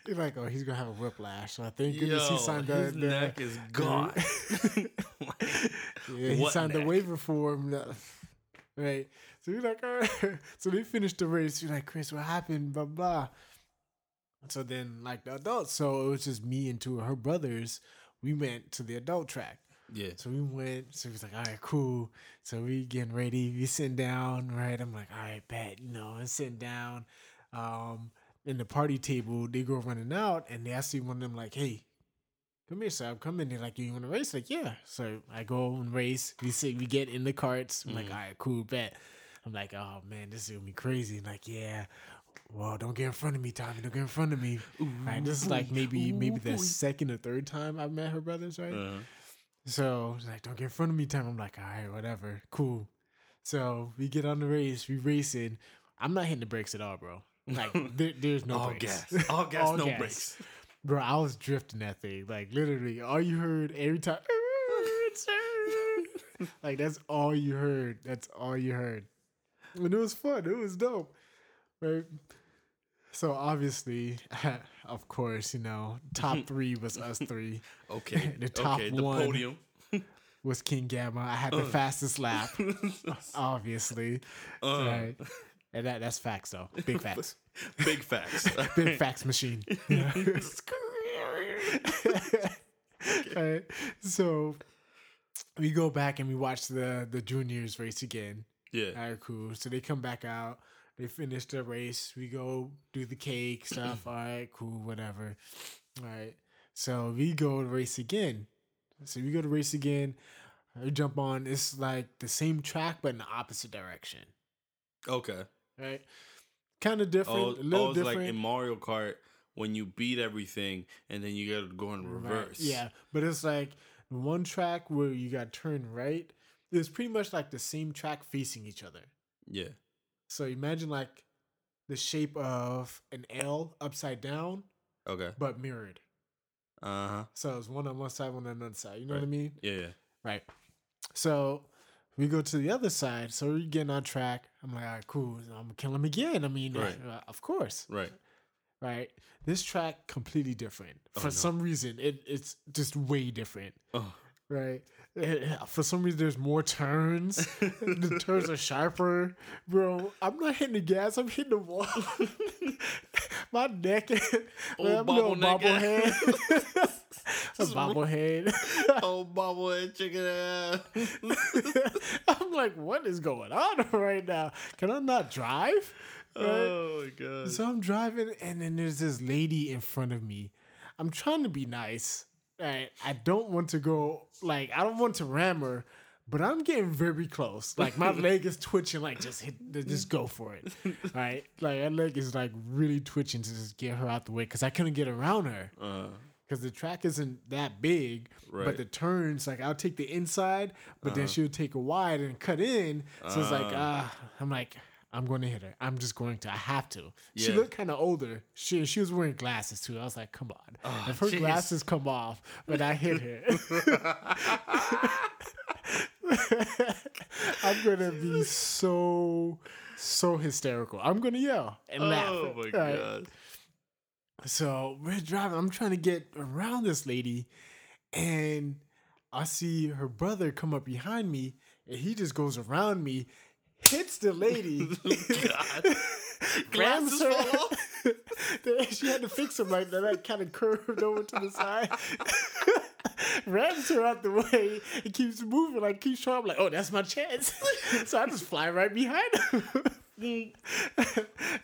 He's like, oh, he's going to have a whiplash. So I thank goodness he signed that. His neck is gone. Yeah, he signed the waiver for him. Right. So we're like, all right. So they finished the race. We're like, Chris, what happened? Blah, blah. So then, like, the adults. So it was just me and 2 of her brothers. We went to the adult track. Yeah. So we went. So it was like, all right, cool. So we getting ready. We sitting down, right? I'm like, all right, bet. You know, I'm sitting down. In the party table, they go running out. And I see one of them like, hey, come here, so I'm coming. They're like, you want to race? Like, yeah. So I go and race. We get in the carts. I'm like, all right, cool, bet. I'm like, oh, man, this is going to be crazy. I'm like, yeah. Well, don't get in front of me, Tommy. Don't get in front of me. Ooh, right? This is like maybe the second or third time I've met her brothers, right? Uh-huh. So she's like, don't get in front of me, Tommy. I'm like, all right, whatever. Cool. So we get on the race. We racing. I'm not hitting the brakes at all, bro. Like, there's no brakes. All gas, no brakes. Bro, I was drifting that thing. Like, literally, all you heard every time. Like, that's all you heard. And it was fun. It was dope. Right? So, obviously, of course, you know, top 3 was us 3. Okay. The top the one podium was King Gamma. I had the fastest lap, obviously. Right. And that's facts, though. Big facts. Big facts. Big fax machine. Yeah. Okay. All right. So we go back and we watch the juniors race again. Yeah. All right, cool. So they come back out. They finish the race. We go do the cake stuff. All right, cool, whatever. All right. So we go to race again. I jump on. It's like the same track, but in the opposite direction. Okay. Right. Kind of different. A little different. Like in Mario Kart when you beat everything and then you got to go in reverse. Right. Yeah. But it's like one track where you got to turn right. It's pretty much like the same track facing each other. Yeah. So imagine like the shape of an L upside down. Okay. But mirrored. Uh-huh. So it's one on one side, one on the other side. You know what I mean? Yeah. Right. So... we go to the other side, so we're getting on track. I'm like, all right, cool. I'm going to kill him again. I mean, of course. Right. This track, completely different. For some reason, it's just way different. Oh. Right. For some reason, there's more turns. The turns are sharper. Bro, I'm not hitting the gas. I'm hitting the wall. My neck. Old bobblehead. A bobblehead. Oh, bobblehead chicken ass. I'm like, what is going on right now? Can I not drive? Right? Oh, my God. So I'm driving, and then there's this lady in front of me. I'm trying to be nice. right, I don't want to go, like, I don't want to ram her, but I'm getting very close. Like, my leg is twitching, like, just go for it. All right? Like, that leg is, like, really twitching to just get her out the way because I couldn't get around her. Because the track isn't that big, right. But the turns, like, I'll take the inside, but then she'll take a wide and cut in. So it's like, I'm like, I'm going to hit her. I'm just going to. I have to. Yeah. She looked kind of older. She was wearing glasses, too. I was like, come on. Oh, if her glasses come off, but I hit her. I'm gonna be so hysterical. I'm gonna yell and laugh. Oh my god! So we're driving. I'm trying to get around this lady, and I see her brother come up behind me, and he just goes around me, hits the lady, grabs her. She had to fix him like that. I kind of curved over to the side. Rams her out the way and keeps moving, like keeps trying. I'm like, oh, that's my chance. So I just fly right behind her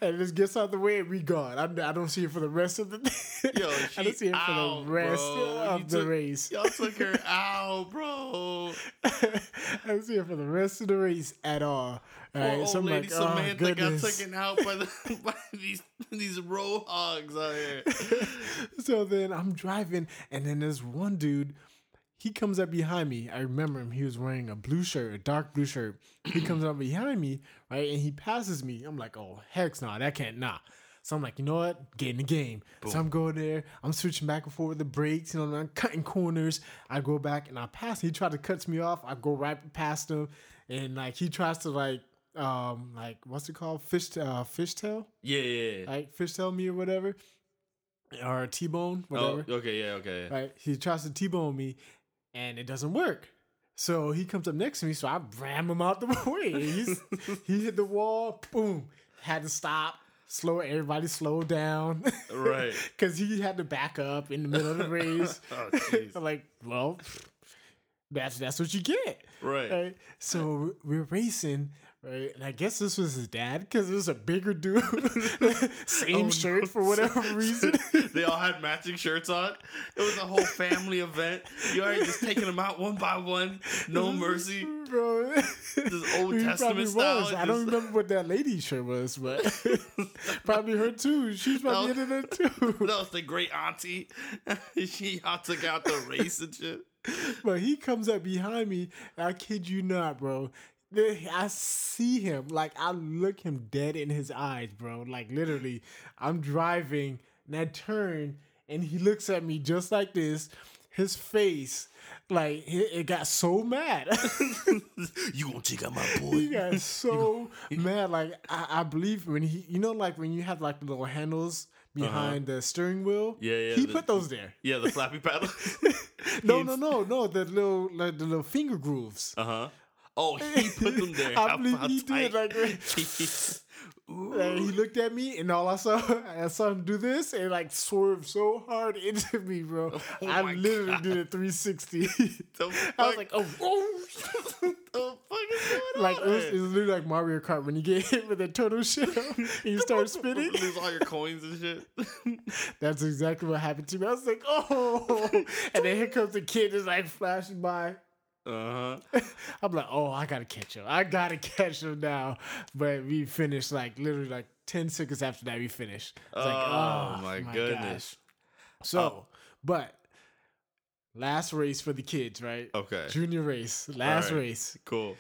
and just gets out the way and we gone. I don't see her for the rest of the day. Yo, I don't see her for the rest of the race. Y'all took her out, bro. I don't see her for the rest of the race at all. All right, old so I'm lady like, Samantha goodness. Got taken out by these roadhogs out here. So then I'm driving, and then there's one dude. He comes up behind me. I remember him. He was wearing a blue shirt, a dark blue shirt. He comes up behind me, right, and he passes me. I'm like, oh, heck no, that can't, nah. So I'm like, you know what? Get in the game. Boom. So I'm going there. I'm switching back and forth with the brakes. You know, I'm cutting corners. I go back, and I pass. He tried to cut me off. I go right past him, and, like, he tries to, like what's it called? Fishtail? Yeah. Like, fishtail me or whatever. Or T-bone, whatever. Oh, okay. Right? He tries to T-bone me. And it doesn't work. So he comes up next to me, so I ram him out the way. He hit the wall, boom. Had to stop, everybody slowed down. Right. Because he had to back up in the middle of the race. Oh, jeez. I'm like, well, that's what you get. Right. So we're racing, right? And I guess this was his dad, because it was a bigger dude. Same shirt for whatever reason. They all had matching shirts on. It was a whole family event. You already just taking them out one by one. No mercy. Bro. This Old Testament style. Just... I don't remember what that lady's shirt was, but probably her too. She's probably into that too. That was the great auntie. She took out the race and shit. But he comes up behind me. I kid you not, bro. I see him. Like, I look him dead in his eyes, bro. Like, literally, I'm driving, and I turn, and he looks at me just like this. His face, like, it got so mad. You gonna check out my boy? He got so mad. Like, I believe when he, you know, like, when you have, like, the little handles behind the steering wheel? Yeah. He put those there. Yeah, the flappy paddle. No. The little finger grooves. Oh, he put them there. I believe he did. Like, he looked at me, and all I saw him do this, and like swerved so hard into me, bro. Oh, I literally did a 360. I was like, oh, what the fuck is going on? Like, it was literally like Mario Kart when you get hit with a turtle shell and you start spinning. You lose all your coins and shit. That's exactly what happened to me. I was like, oh. And then here comes the kid just like flashing by. I'm like, oh, I gotta catch him now. But we finished, like, literally like 10 seconds after that we finished. Oh my goodness. Gosh. But last race for the kids, right? Okay. Junior race. Last race. Cool.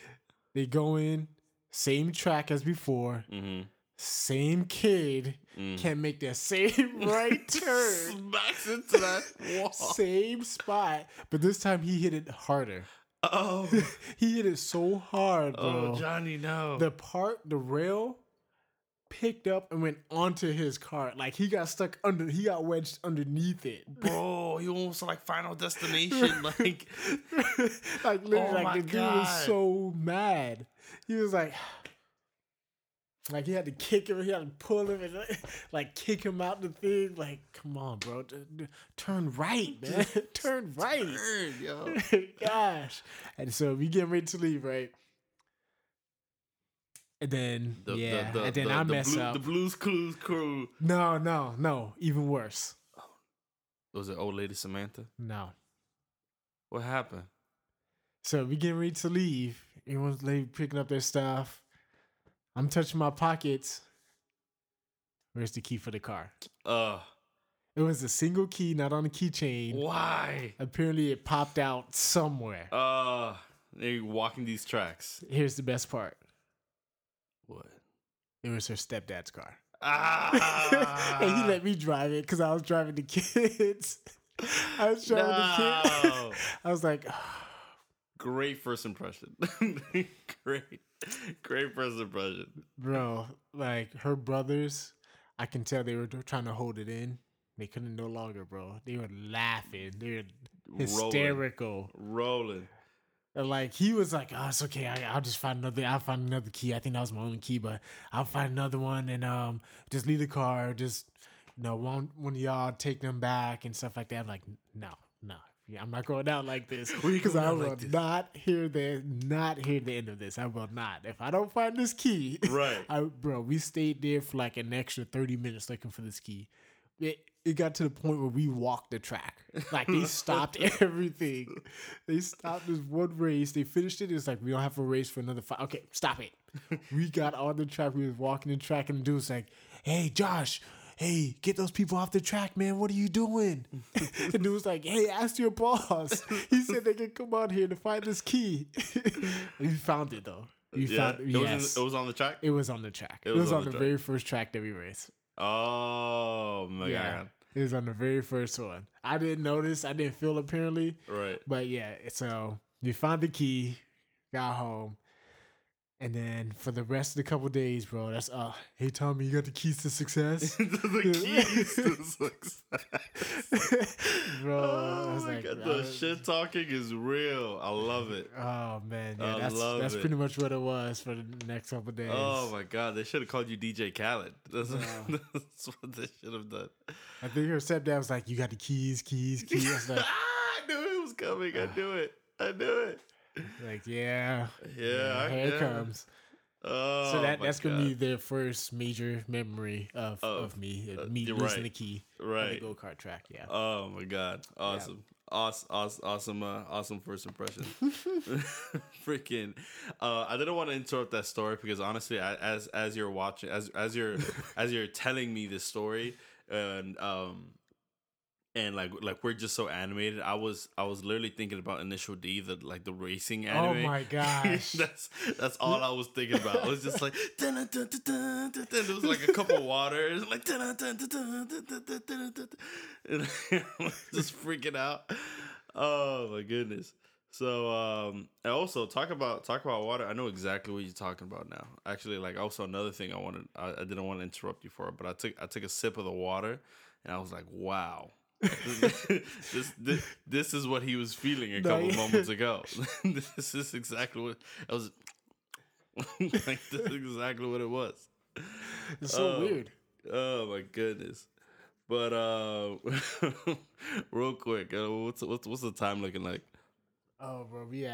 They go in, same track as before. Mm-hmm. Same kid can make that same right turn. Smacks into that wall. Same spot. But this time he hit it harder. Oh, he hit it so hard, bro. Oh, Johnny, no. The rail picked up and went onto his car. Like, he got stuck under, he got wedged underneath it. Bro, he almost like Final Destination. Like, literally, the dude was so mad. He was like... Like, he had to kick him, he had to pull him, and like kick him out the thing. Like, come on, bro. Turn right, man. Turn right. Turn, yo. Gosh. And so we get ready to leave, right? And then, I mess up. The Blues Clues crew. No. Even worse. Was it old lady Samantha? No. What happened? So we getting ready to leave. Everyone's picking up their stuff. I'm touching my pockets. Where's the key for the car? It was a single key, not on the keychain. Why? Apparently it popped out somewhere. They're walking these tracks. Here's the best part. What? It was her stepdad's car. Ah. And he let me drive it because I was driving the kids. No. I was like, oh. Great first impression. Great first impression. Bro, like her brothers, I can tell they were trying to hold it in. They couldn't no longer, bro. They were laughing. They were hysterical. Rolling. And like he was like, oh, it's okay. I'll just find another. I'll find another key. I think that was my only key, but I'll find another one and just leave the car. Just one of y'all take them back and stuff like that. I'm like, no. Yeah, I'm not going out like this because I will not hear the end of this. I will not. If I don't find this key, right? We stayed there for like an extra 30 minutes looking for this key. It got to the point where we walked the track. Like they stopped everything. They stopped this one race. They finished it. It's like we don't have a race for another 5. Okay, stop it. We got on the track. We was walking the track, and the dude's like, "Hey, Josh. Hey, get those people off the track, man. What are you doing?" The dude was like, "Hey, ask your boss. He said they can come out here to find this key." We found it, though. It was on the track? It was on the track. It was on the very first track that we raced. Oh, my God. It was on the very first one. I didn't notice. I didn't feel, apparently. Right. But, yeah, so we found the key, got home. And then for the rest of the couple of days, bro, that's hey Tommy, you got the keys to success? The keys to success. Bro, I was like, God, the shit talking is real. I love it. Oh man, yeah, that's pretty much what it was for the next couple of days. Oh my God, they should have called you DJ Khaled. That's what they should have done. I think her stepdad was like, "You got the keys. I was like, I knew it was coming. I knew it. Like, yeah, here it comes. Oh, so that's going to be their first major memory of me losing the key on the go-kart track. Yeah. Oh, my God. Awesome. Yeah. Awesome first impression. Freaking. I didn't want to interrupt that story because honestly, as you're watching, as you're as you're telling me this story and like we're just so animated. I was literally thinking about Initial D, the racing anime. Oh my gosh, that's all I was thinking about. It was just like dun, dun, dun, dun, dun. It was like a cup of water. It was like dun, dun, dun, dun, dun, dun, dun, dun. And I was just freaking out. Oh my goodness. So and also talk about water. I know exactly what you're talking about now. Actually, like also another thing I didn't want to interrupt you for, but I took a sip of the water, and I was like, wow. this is what he was feeling a couple moments ago. This is exactly what I was. Like, this is exactly what it was. It's so weird. Oh my goodness! But real quick, what's the time looking like? Oh, bro, we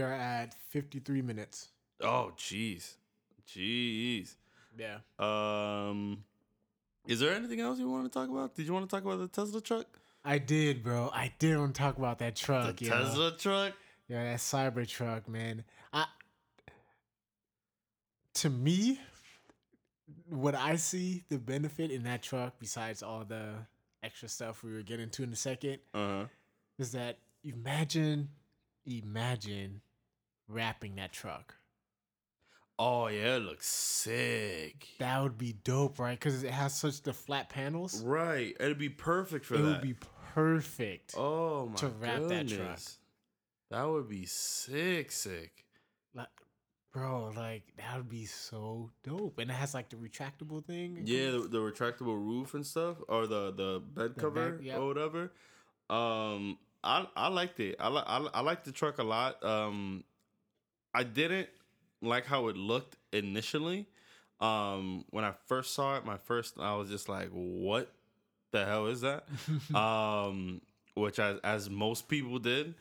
are at 53 minutes. Oh, jeez. Yeah. Is there anything else you want to talk about? Did you want to talk about the Tesla truck? I did, bro. I did want to talk about that truck. The Tesla truck? Yeah, that Cybertruck, man. To me, what I see the benefit in that truck, besides all the extra stuff we were getting to in a second, is that imagine wrapping that truck. Oh, yeah, it looks sick. That would be dope, right? Because it has such the flat panels. Right. It'd be perfect for that. It would be perfect. Oh, my goodness. To wrap that truck. That would be sick. Like, bro, that would be so dope. And it has, the retractable thing. Yeah, the retractable roof and stuff. Or the bed cover or whatever. I liked it. I liked the truck a lot. I didn't like how it looked initially. When I first saw it, I was just like, what the hell is that? Which as most people did.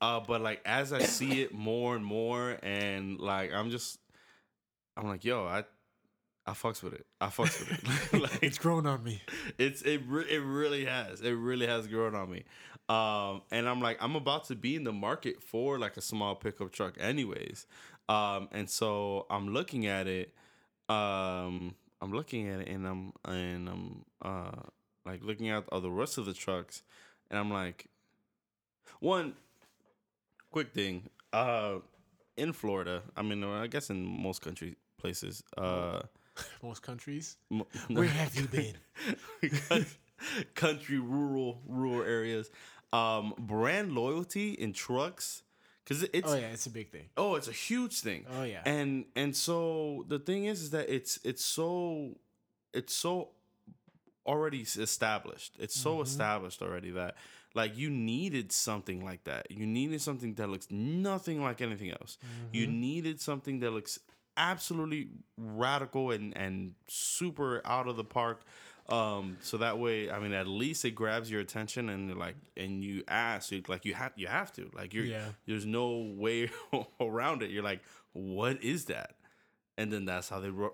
But as I see it more and more, and I'm like, yo, I I fucks with it. Like, it's grown on me. It really has. It really has grown on me. And I'm like, I'm about to be in the market for like a small pickup truck anyways. And so I'm looking at it. I'm like looking at all the rest of the trucks, and I'm like, one quick thing. In Florida, I mean, I guess in most places, most countries? Where have you been? Country, rural areas. Brand loyalty in trucks. Cause it's a big thing. Oh, it's a huge thing. Oh, yeah. And so the thing is that it's so already established. It's so established already that like you needed something like that. You needed something that looks nothing like anything else. Mm-hmm. You needed something that looks absolutely radical and super out of the park, so that way, I mean, at least it grabs your attention, and like, and you ask, like, you have to, like, you're, yeah, there's no way around it. You're like, what is that? And then that's how they reel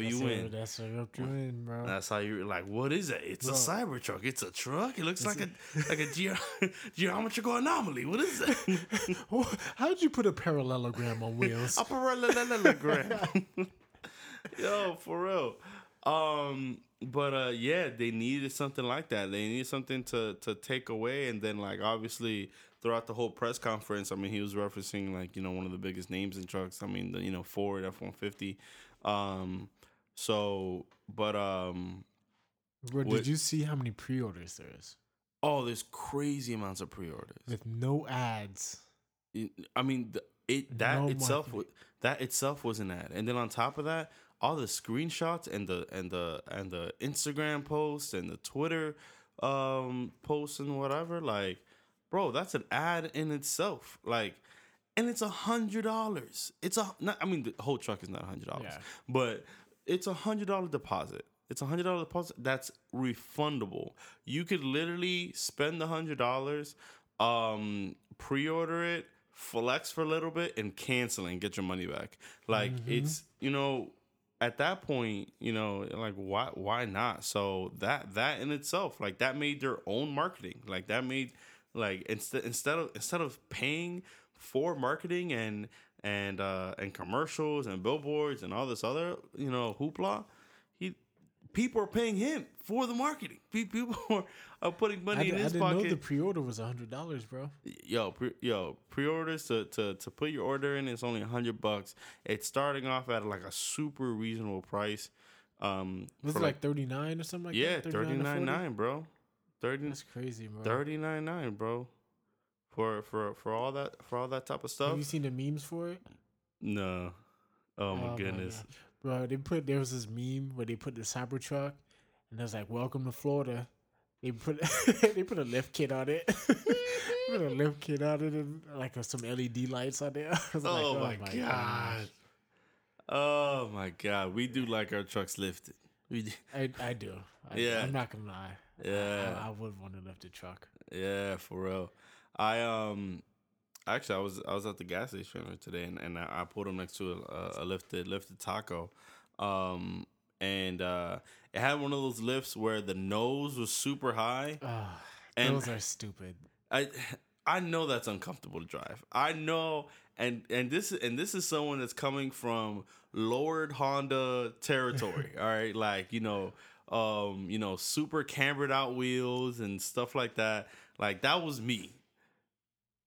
you in. That's how you're doing, bro. That's how you're like, what is that? It's a Cybertruck. It's a truck. It looks like a geometrical anomaly. What is that? How did you put a parallelogram on wheels? A parallelogram. Yo, for real. But they needed something like that. They needed something to take away. And then, like, obviously, throughout the whole press conference, I mean, he was referencing, like, you know, one of the biggest names in trucks. I mean, Ford F-150. Bro, did you see how many pre-orders there is? Oh, there's crazy amounts of pre-orders with no ads. I mean, that itself was an ad, and then on top of that, all the screenshots and the Instagram posts and the Twitter posts and whatever, like, bro, that's an ad in itself. Like, and it's $100. The whole truck is not $100, but it's $100 deposit. It's $100 deposit that's refundable. You could literally spend $100, pre-order it, flex for a little bit, and cancel and get your money back. Like, it's at that point, like, why not? So that in itself, like, that made their own marketing. Like, that made, like, instead of paying for marketing and commercials and billboards and all this other, hoopla, people are paying him for the marketing. People are putting money in his pocket. I didn't know the pre-order was $100, bro. Yo, pre-orders to put your order in is only $100. It's starting off at like a super reasonable price. Was it like $39 or something like that? Yeah, $39.9, bro. That's crazy, bro. $39.9, bro. For all that type of stuff. Have you seen the memes for it? No. Oh my goodness. My bro, there was this meme where they put the Cybertruck, and it was like, "Welcome to Florida." They put a lift kit on it. Put a lift kit on it, and like some LED lights on there. Oh my god! Oh my god! We do like our trucks lifted. We do. I do. Yeah. I'm not gonna lie. Yeah. I would want to lift a truck. Yeah, for real. Actually, I was at the gas station today, and I pulled him next to a lifted taco, and it had one of those lifts where the nose was super high. And those are stupid. I know that's uncomfortable to drive. I know, and this is someone that's coming from lowered Honda territory. All right, like, super cambered out wheels and stuff like that. Like, that was me.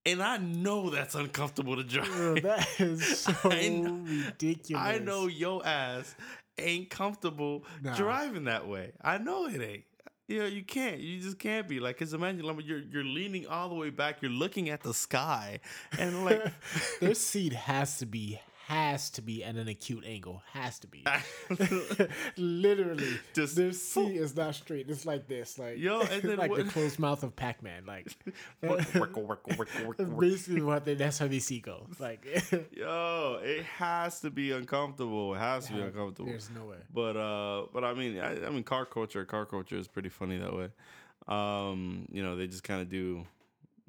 And I know that's uncomfortable to drive. Girl, that is so ridiculous. I know your ass ain't comfortable driving that way. I know it ain't. You can't. You just can't be. Like, because imagine, you're leaning all the way back. You're looking at the sky. And, like... Their seat has to be at an acute angle. Has to be. Literally. Just their seat is not straight. It's like this. Like, yo, and then like the closed mouth of Pac-Man. Like, work. Basically that's how the seat goes. Like, yo, it has to be uncomfortable. There's no way. But I mean, car culture is pretty funny that way. They just kind of do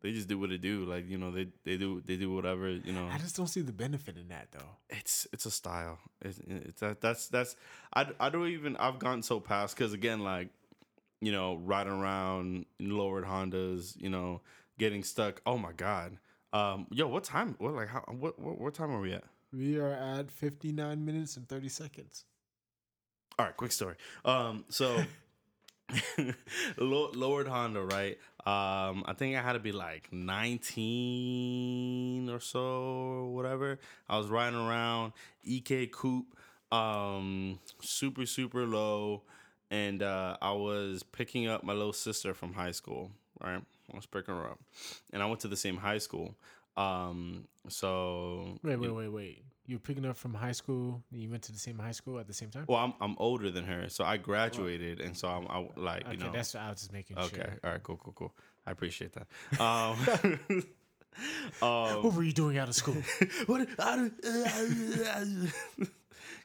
They just do what they do. Like, you know, they do whatever, you know. I just don't see the benefit in that though. It's a style. I've gotten so past, because again, like, you know, riding around in lowered Hondas, you know, getting stuck. Oh my God. What time? What time are we at? We are at 59 minutes and 30 seconds. All right, quick story. So lowered Honda, right? I think I had to be like 19 or so, or whatever. I was riding around EK Coupe, super, super low. And I was picking up my little sister from high school, right? I was picking her up. And I went to the same high school. Wait. You're picking up from high school. You went to the same high school at the same time? Well, I'm older than her, so I graduated, and so I'm that's what I was just making sure. Okay, all right, cool. I appreciate that. What were you doing out of school?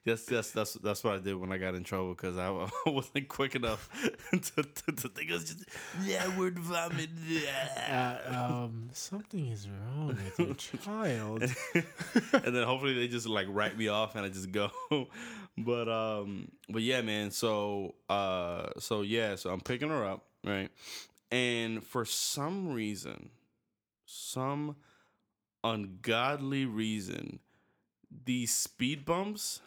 Yes, that's what I did when I got in trouble, because I wasn't quick enough to think it was just word vomit. Something is wrong with your child. And then hopefully they just like write me off and I just go. But yeah, man. So I'm picking her up, right? And for some reason, some ungodly reason, these speed bumps,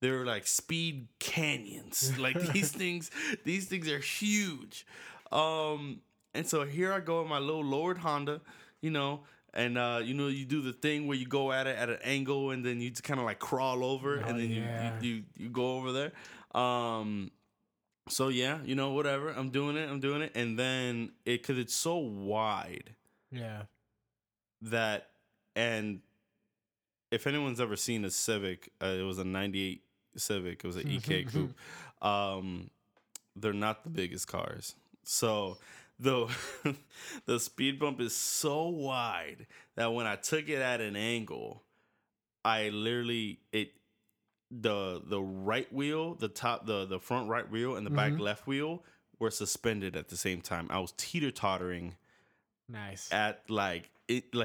they're like speed canyons. Like these things are huge. And so here I go in my little lowered Honda, you know, and you know, you do the thing where you go at it at an angle and then you just kind of like crawl over you go over there. So yeah, you know, whatever. I'm doing it, and then because it's so wide. Yeah. If anyone's ever seen a Civic, it was a 98 Civic. It was an EK Coupe. They're not the biggest cars. So the speed bump is so wide that when I took it at an angle, I literally the right wheel, the top, the front right wheel and the back left wheel were suspended at the same time. I was teeter-tottering. Nice. At like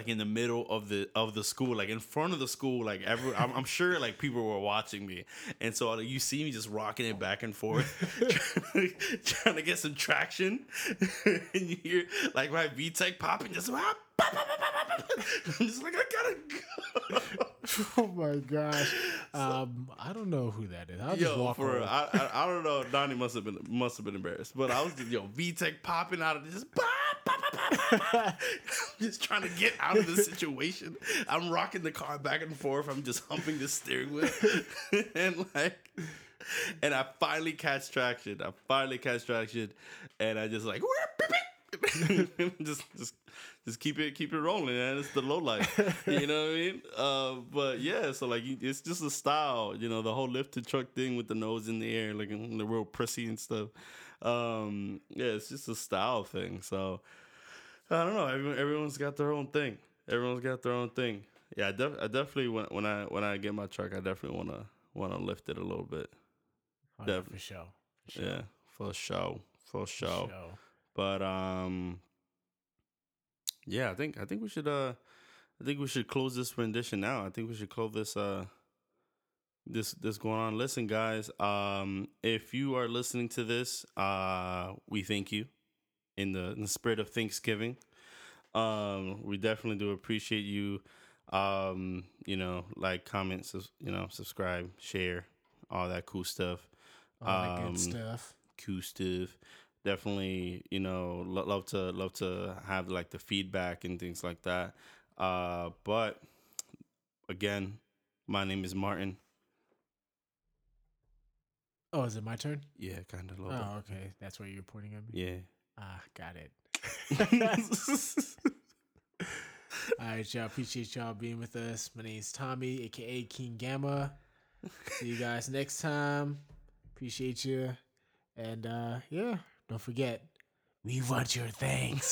in the middle of the school, like in front of the school, like I'm sure like people were watching me, and so you see me just rocking it back and forth, trying to get some traction, and you hear like my VTEC popping, just I'm just like, I gotta go. Oh my gosh! I don't know who that is. Just walk over. I don't know. Donnie must have been embarrassed, but I was just, VTEC popping out of this. Just trying to get out of this situation. I'm rocking the car back and forth. I'm just humping the steering wheel, and I finally catch traction. And I just like, just keep it rolling, man. It's the low life, you know what I mean? But yeah, so like it's just a style, you know, the whole lifted truck thing with the nose in the air, like the real prissy and stuff. Yeah, it's just a style thing. So I don't know. Everyone's got their own thing. Yeah, I definitely when I get my truck, I definitely wanna lift it a little bit. Oh, definitely for sure. Yeah, for sure. But yeah, I think we should close this rendition now. I think we should close this going on. Listen, guys, if you are listening to this, we thank you in the spirit of Thanksgiving. We definitely do appreciate you. You know, like, comment, you know, subscribe, share, all that cool stuff. All that good stuff. Definitely, you know, love to have like the feedback and things like that. But again, my name is Martin. Oh, is it my turn? Yeah, kind of. Oh, okay. That's where you're pointing at me? Yeah. Ah, got it. All right, y'all. Appreciate y'all being with us. My name's Tommy, a.k.a. King Gamma. See you guys next time. Appreciate you. And, yeah. Don't forget, we want your thanks.